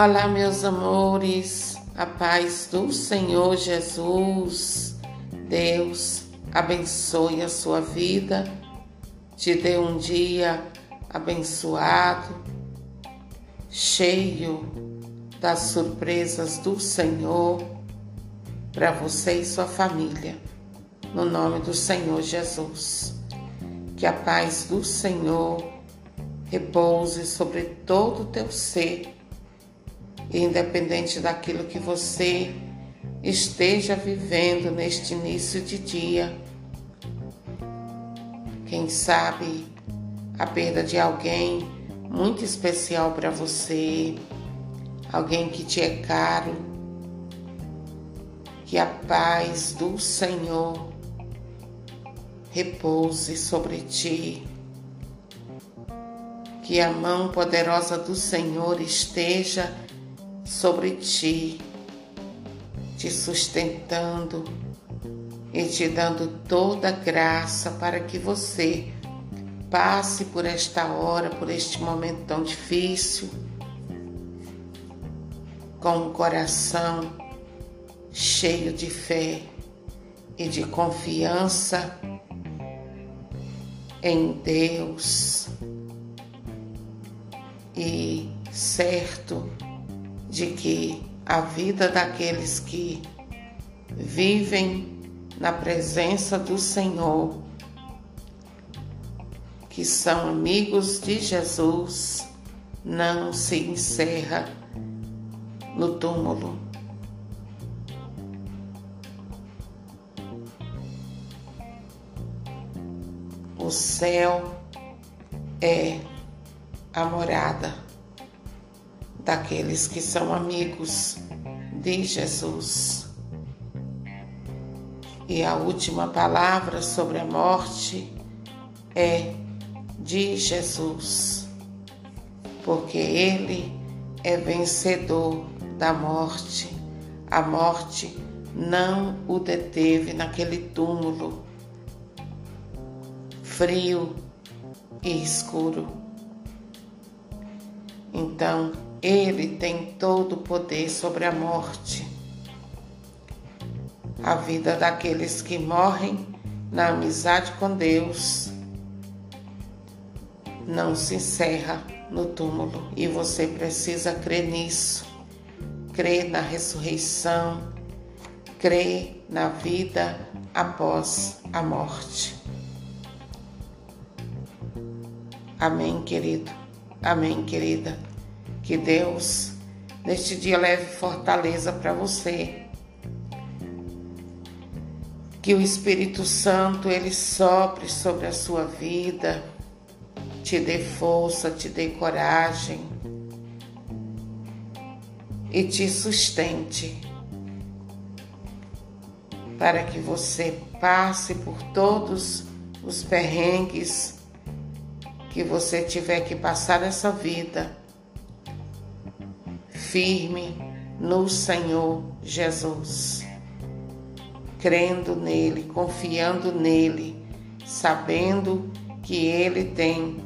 Olá, meus amores, a paz do Senhor Jesus. Deus abençoe a sua vida, te dê um dia abençoado, cheio das surpresas do Senhor para você e sua família, no nome do Senhor Jesus. Que a paz do Senhor repouse sobre todo o teu ser, independente daquilo que você esteja vivendo neste início de dia. Quem sabe a perda de alguém muito especial para você, alguém que te é caro. Que a paz do Senhor repouse sobre ti. Que a mão poderosa do Senhor esteja sobre ti, te sustentando e te dando toda a graça para que você passe por esta hora, por este momento tão difícil, com o coração cheio de fé e de confiança em Deus e certo de que a vida daqueles que vivem na presença do Senhor, que são amigos de Jesus, não se encerra no túmulo. O céu é a morada daqueles que são amigos de Jesus. E a última palavra sobre a morte é de Jesus, porque Ele é vencedor da morte. A morte não o deteve naquele túmulo frio e escuro. Então, Ele tem todo o poder sobre a morte. A vida daqueles que morrem na amizade com Deus não se encerra no túmulo. E você precisa crer nisso. Crer na ressurreição. Crer na vida após a morte. Amém, querido. Amém, querida. Que Deus, neste dia, leve fortaleza para você. Que o Espírito Santo, Ele sopre sobre a sua vida, te dê força, te dê coragem e te sustente para que você passe por todos os perrengues que você tiver que passar nessa vida, firme no Senhor Jesus, crendo nele, confiando nele, sabendo que Ele tem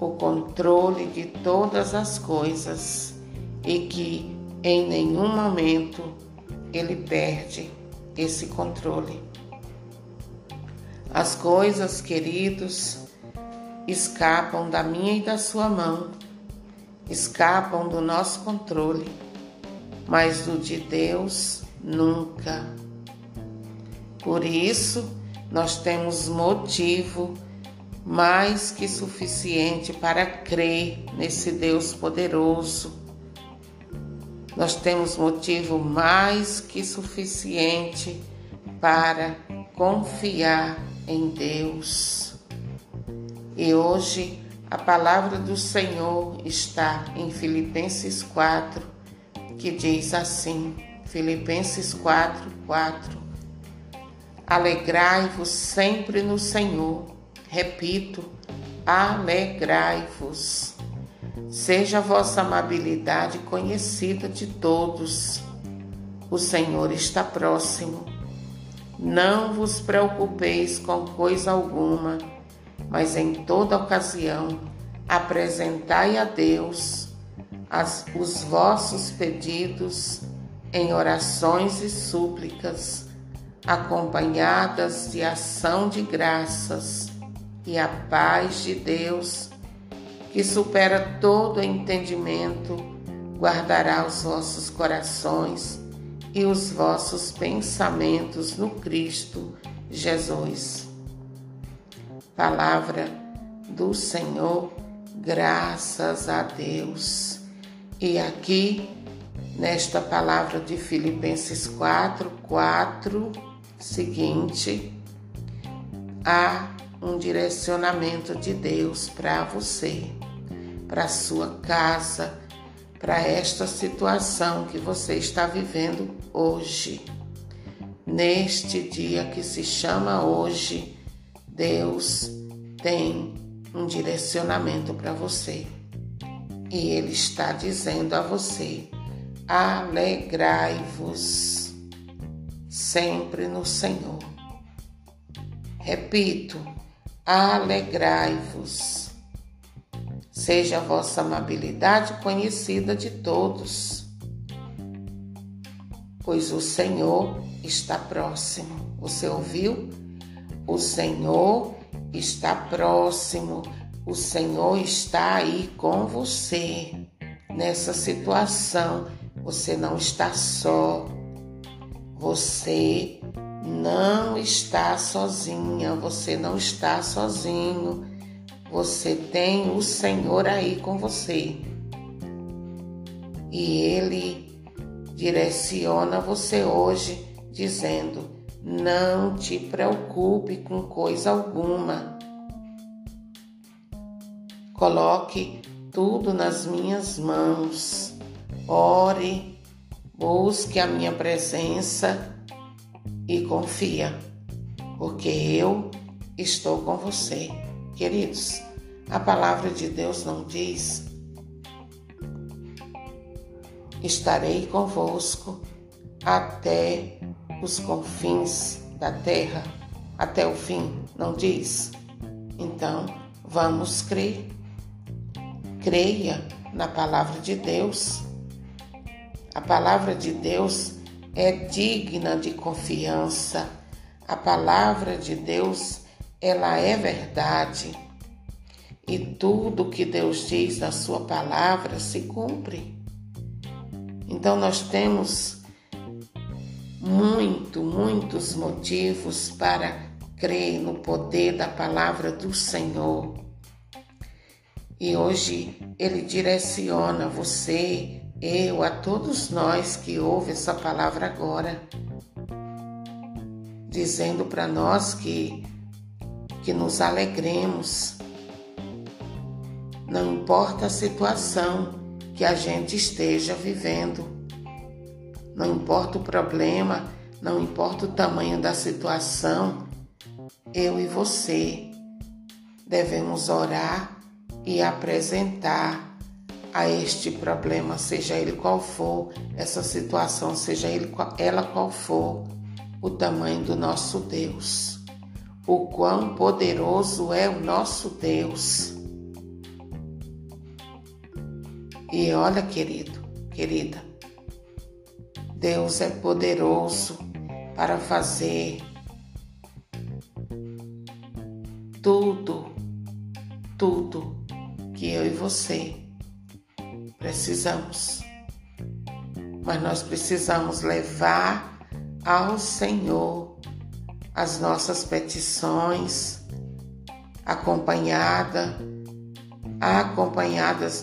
o controle de todas as coisas e que em nenhum momento Ele perde esse controle. As coisas, queridos, escapam da minha e da sua mão, escapam do nosso controle, mas do de Deus nunca. Por isso, nós temos motivo mais que suficiente para crer nesse Deus poderoso. Nós temos motivo mais que suficiente para confiar em Deus. E hoje, a palavra do Senhor está em Filipenses 4, que diz assim, Filipenses 4:4. Alegrai-vos sempre no Senhor. Repito, alegrai-vos. Seja a vossa amabilidade conhecida de todos. O Senhor está próximo. Não vos preocupeis com coisa alguma, mas em toda ocasião apresentai a Deus os vossos pedidos em orações e súplicas, acompanhadas de ação de graças, e a paz de Deus, que supera todo entendimento, guardará os vossos corações e os vossos pensamentos no Cristo Jesus. Palavra do Senhor, graças a Deus. E aqui, nesta palavra de Filipenses 4:4, seguinte, há um direcionamento de Deus para você, para sua casa, para esta situação que você está vivendo hoje. Neste dia que se chama hoje, Deus tem um direcionamento para você. E Ele está dizendo a você: alegrai-vos sempre no Senhor. Repito, alegrai-vos. Seja a vossa amabilidade conhecida de todos, pois o Senhor está próximo. Você ouviu? O Senhor está próximo. O Senhor está aí com você. Nessa situação, você não está só. Você não está sozinha. Você não está sozinho. Você tem o Senhor aí com você. E Ele direciona você hoje, dizendo: não te preocupe com coisa alguma. Coloque tudo nas minhas mãos. Ore, busque a minha presença e confia, porque eu estou com você. Queridos, a palavra de Deus não diz: estarei convosco até os confins da terra, até o fim, não diz? Então, vamos crer. Creia na palavra de Deus. A palavra de Deus é digna de confiança. A palavra de Deus, ela é verdade, e tudo que Deus diz na sua palavra se cumpre. Então nós temos muitos motivos para crer no poder da palavra do Senhor. E hoje Ele direciona você, eu, a todos nós que ouvem essa palavra agora, dizendo para nós que nos alegremos. Não importa a situação que a gente esteja vivendo, não importa o problema, não importa o tamanho da situação, eu e você devemos orar e apresentar a este problema, seja ele qual for, essa situação, seja ela qual for, o tamanho do nosso Deus. O quão poderoso é o nosso Deus. E olha, querido, querida, Deus é poderoso para fazer tudo que eu e você precisamos. Mas nós precisamos levar ao Senhor as nossas petições, acompanhadas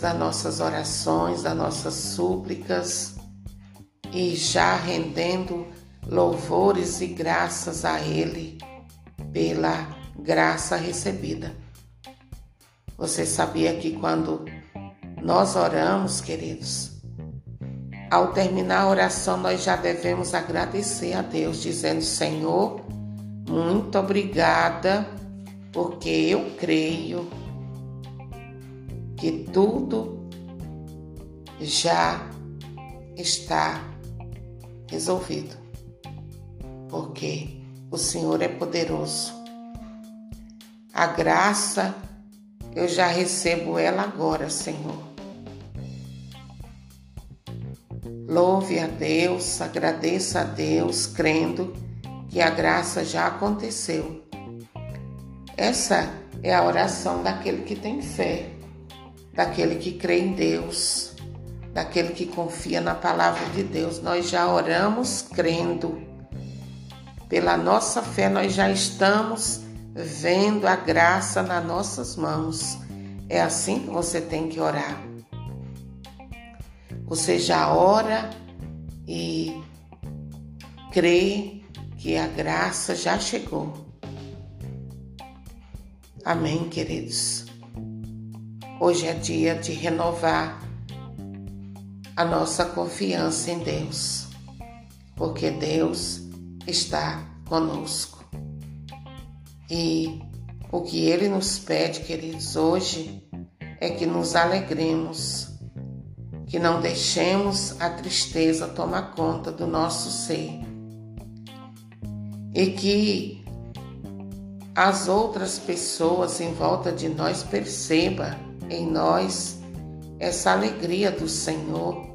das nossas orações, das nossas súplicas, e já rendendo louvores e graças a Ele pela graça recebida. Você sabia que quando nós oramos, queridos, ao terminar a oração nós já devemos agradecer a Deus, dizendo: Senhor, muito obrigada, porque eu creio que tudo já está resolvido, porque o Senhor é poderoso. A graça, eu já recebo ela agora, Senhor. Louve a Deus, agradeça a Deus, crendo que a graça já aconteceu. Essa é a oração daquele que tem fé, daquele que crê em Deus, daquele que confia na palavra de Deus. Nós já oramos crendo. Pela nossa fé, nós já estamos vendo a graça nas nossas mãos. É assim que você tem que orar. Você já ora e crê que a graça já chegou. Amém, queridos? Hoje é dia de renovar a nossa confiança em Deus, porque Deus está conosco. E o que Ele nos pede, queridos, hoje é que nos alegremos, que não deixemos a tristeza tomar conta do nosso ser e que as outras pessoas em volta de nós percebam em nós essa alegria do Senhor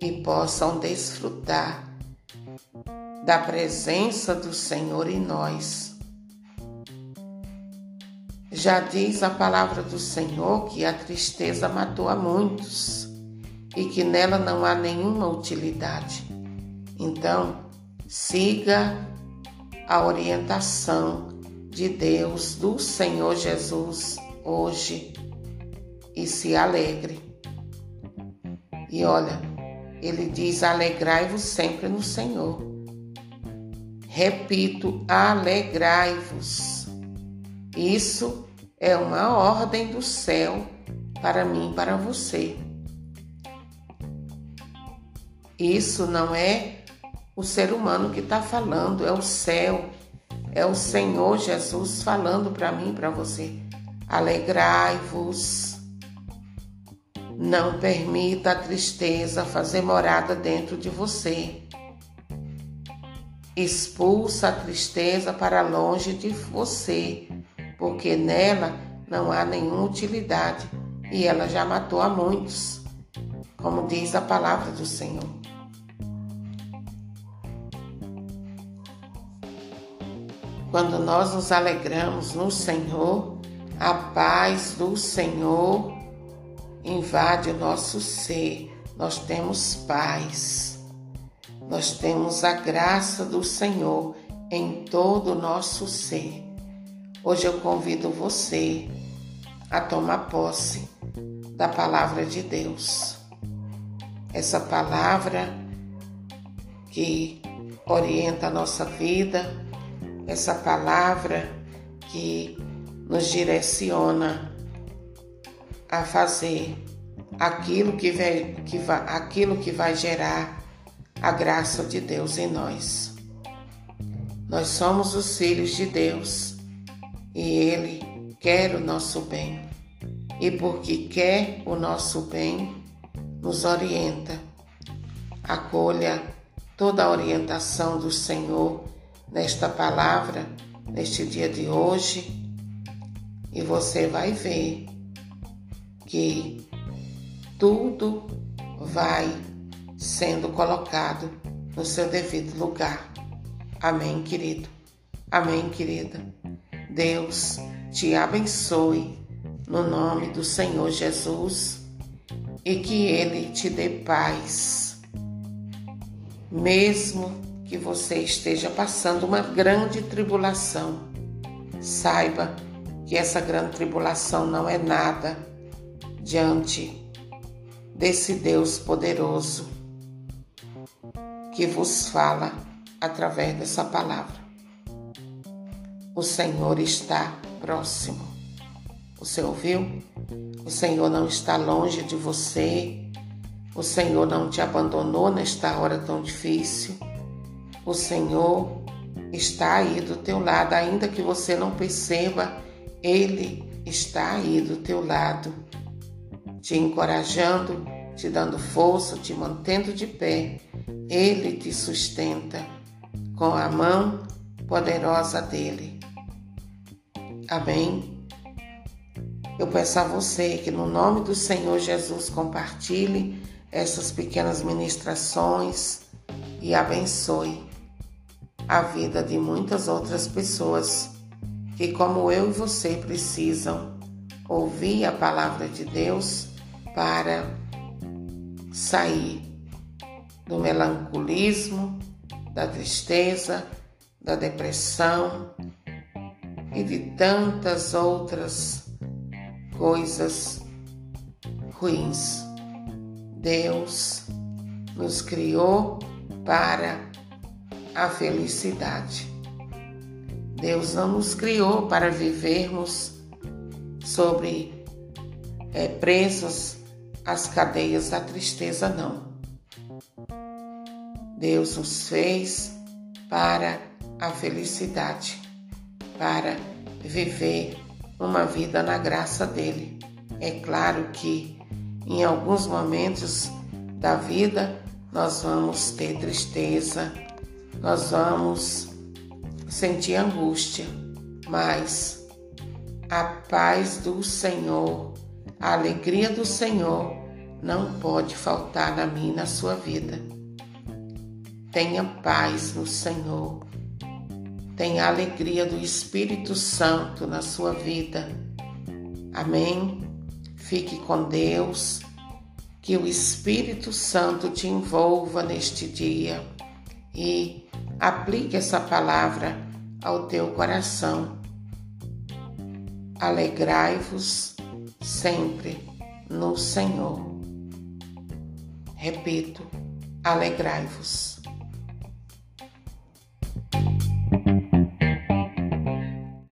e possam desfrutar da presença do Senhor em nós. Já diz a palavra do Senhor que a tristeza matou a muitos e que nela não há nenhuma utilidade. Então, siga a orientação de Deus, do Senhor Jesus, hoje e se alegre. E olha, Ele diz: alegrai-vos sempre no Senhor. Repito, alegrai-vos. Isso é uma ordem do céu para mim e para você. Isso não é o ser humano que está falando, é o céu, é o Senhor Jesus falando para mim e para você. Alegrai-vos. Não permita a tristeza fazer morada dentro de você. Expulsa a tristeza para longe de você, porque nela não há nenhuma utilidade e ela já matou a muitos, como diz a palavra do Senhor. Quando nós nos alegramos no Senhor, a paz do Senhor invade o nosso ser. Nós temos paz. Nós temos a graça do Senhor em todo o nosso ser. Hoje eu convido você a tomar posse da palavra de Deus. Essa palavra que orienta a nossa vida, essa palavra que nos direciona a fazer aquilo que vai gerar a graça de Deus em nós. Nós somos os filhos de Deus. E Ele quer o nosso bem. E porque quer o nosso bem, nos orienta. Acolha toda a orientação do Senhor nesta palavra, neste dia de hoje. E você vai ver que tudo vai sendo colocado no seu devido lugar. Amém, querido. Amém, querida. Deus te abençoe no nome do Senhor Jesus e que Ele te dê paz. Mesmo que você esteja passando uma grande tribulação, saiba que essa grande tribulação não é nada diante desse Deus poderoso que vos fala através dessa palavra. O Senhor está próximo. Você ouviu? O Senhor não está longe de você. O Senhor não te abandonou nesta hora tão difícil. O Senhor está aí do teu lado. Ainda que você não perceba, Ele está aí do teu lado, te encorajando, te dando força, te mantendo de pé. Ele te sustenta com a mão poderosa dEle. Amém? Eu peço a você que no nome do Senhor Jesus compartilhe essas pequenas ministrações e abençoe a vida de muitas outras pessoas que, como eu e você, precisam ouvir a palavra de Deus para sair do melancolismo, da tristeza, da depressão e de tantas outras coisas ruins. Deus nos criou para a felicidade. Deus não nos criou para vivermos sobre presos às cadeias da tristeza, não. Deus nos fez para a felicidade, para viver uma vida na graça dele. É claro que em alguns momentos da vida nós vamos ter tristeza, nós vamos sentir angústia, mas a paz do Senhor, a alegria do Senhor não pode faltar na minha e na sua vida. Tenha paz no Senhor. Tenha a alegria do Espírito Santo na sua vida. Amém? Fique com Deus. Que o Espírito Santo te envolva neste dia e aplique essa palavra ao teu coração. Alegrai-vos sempre no Senhor. Repito, alegrai-vos.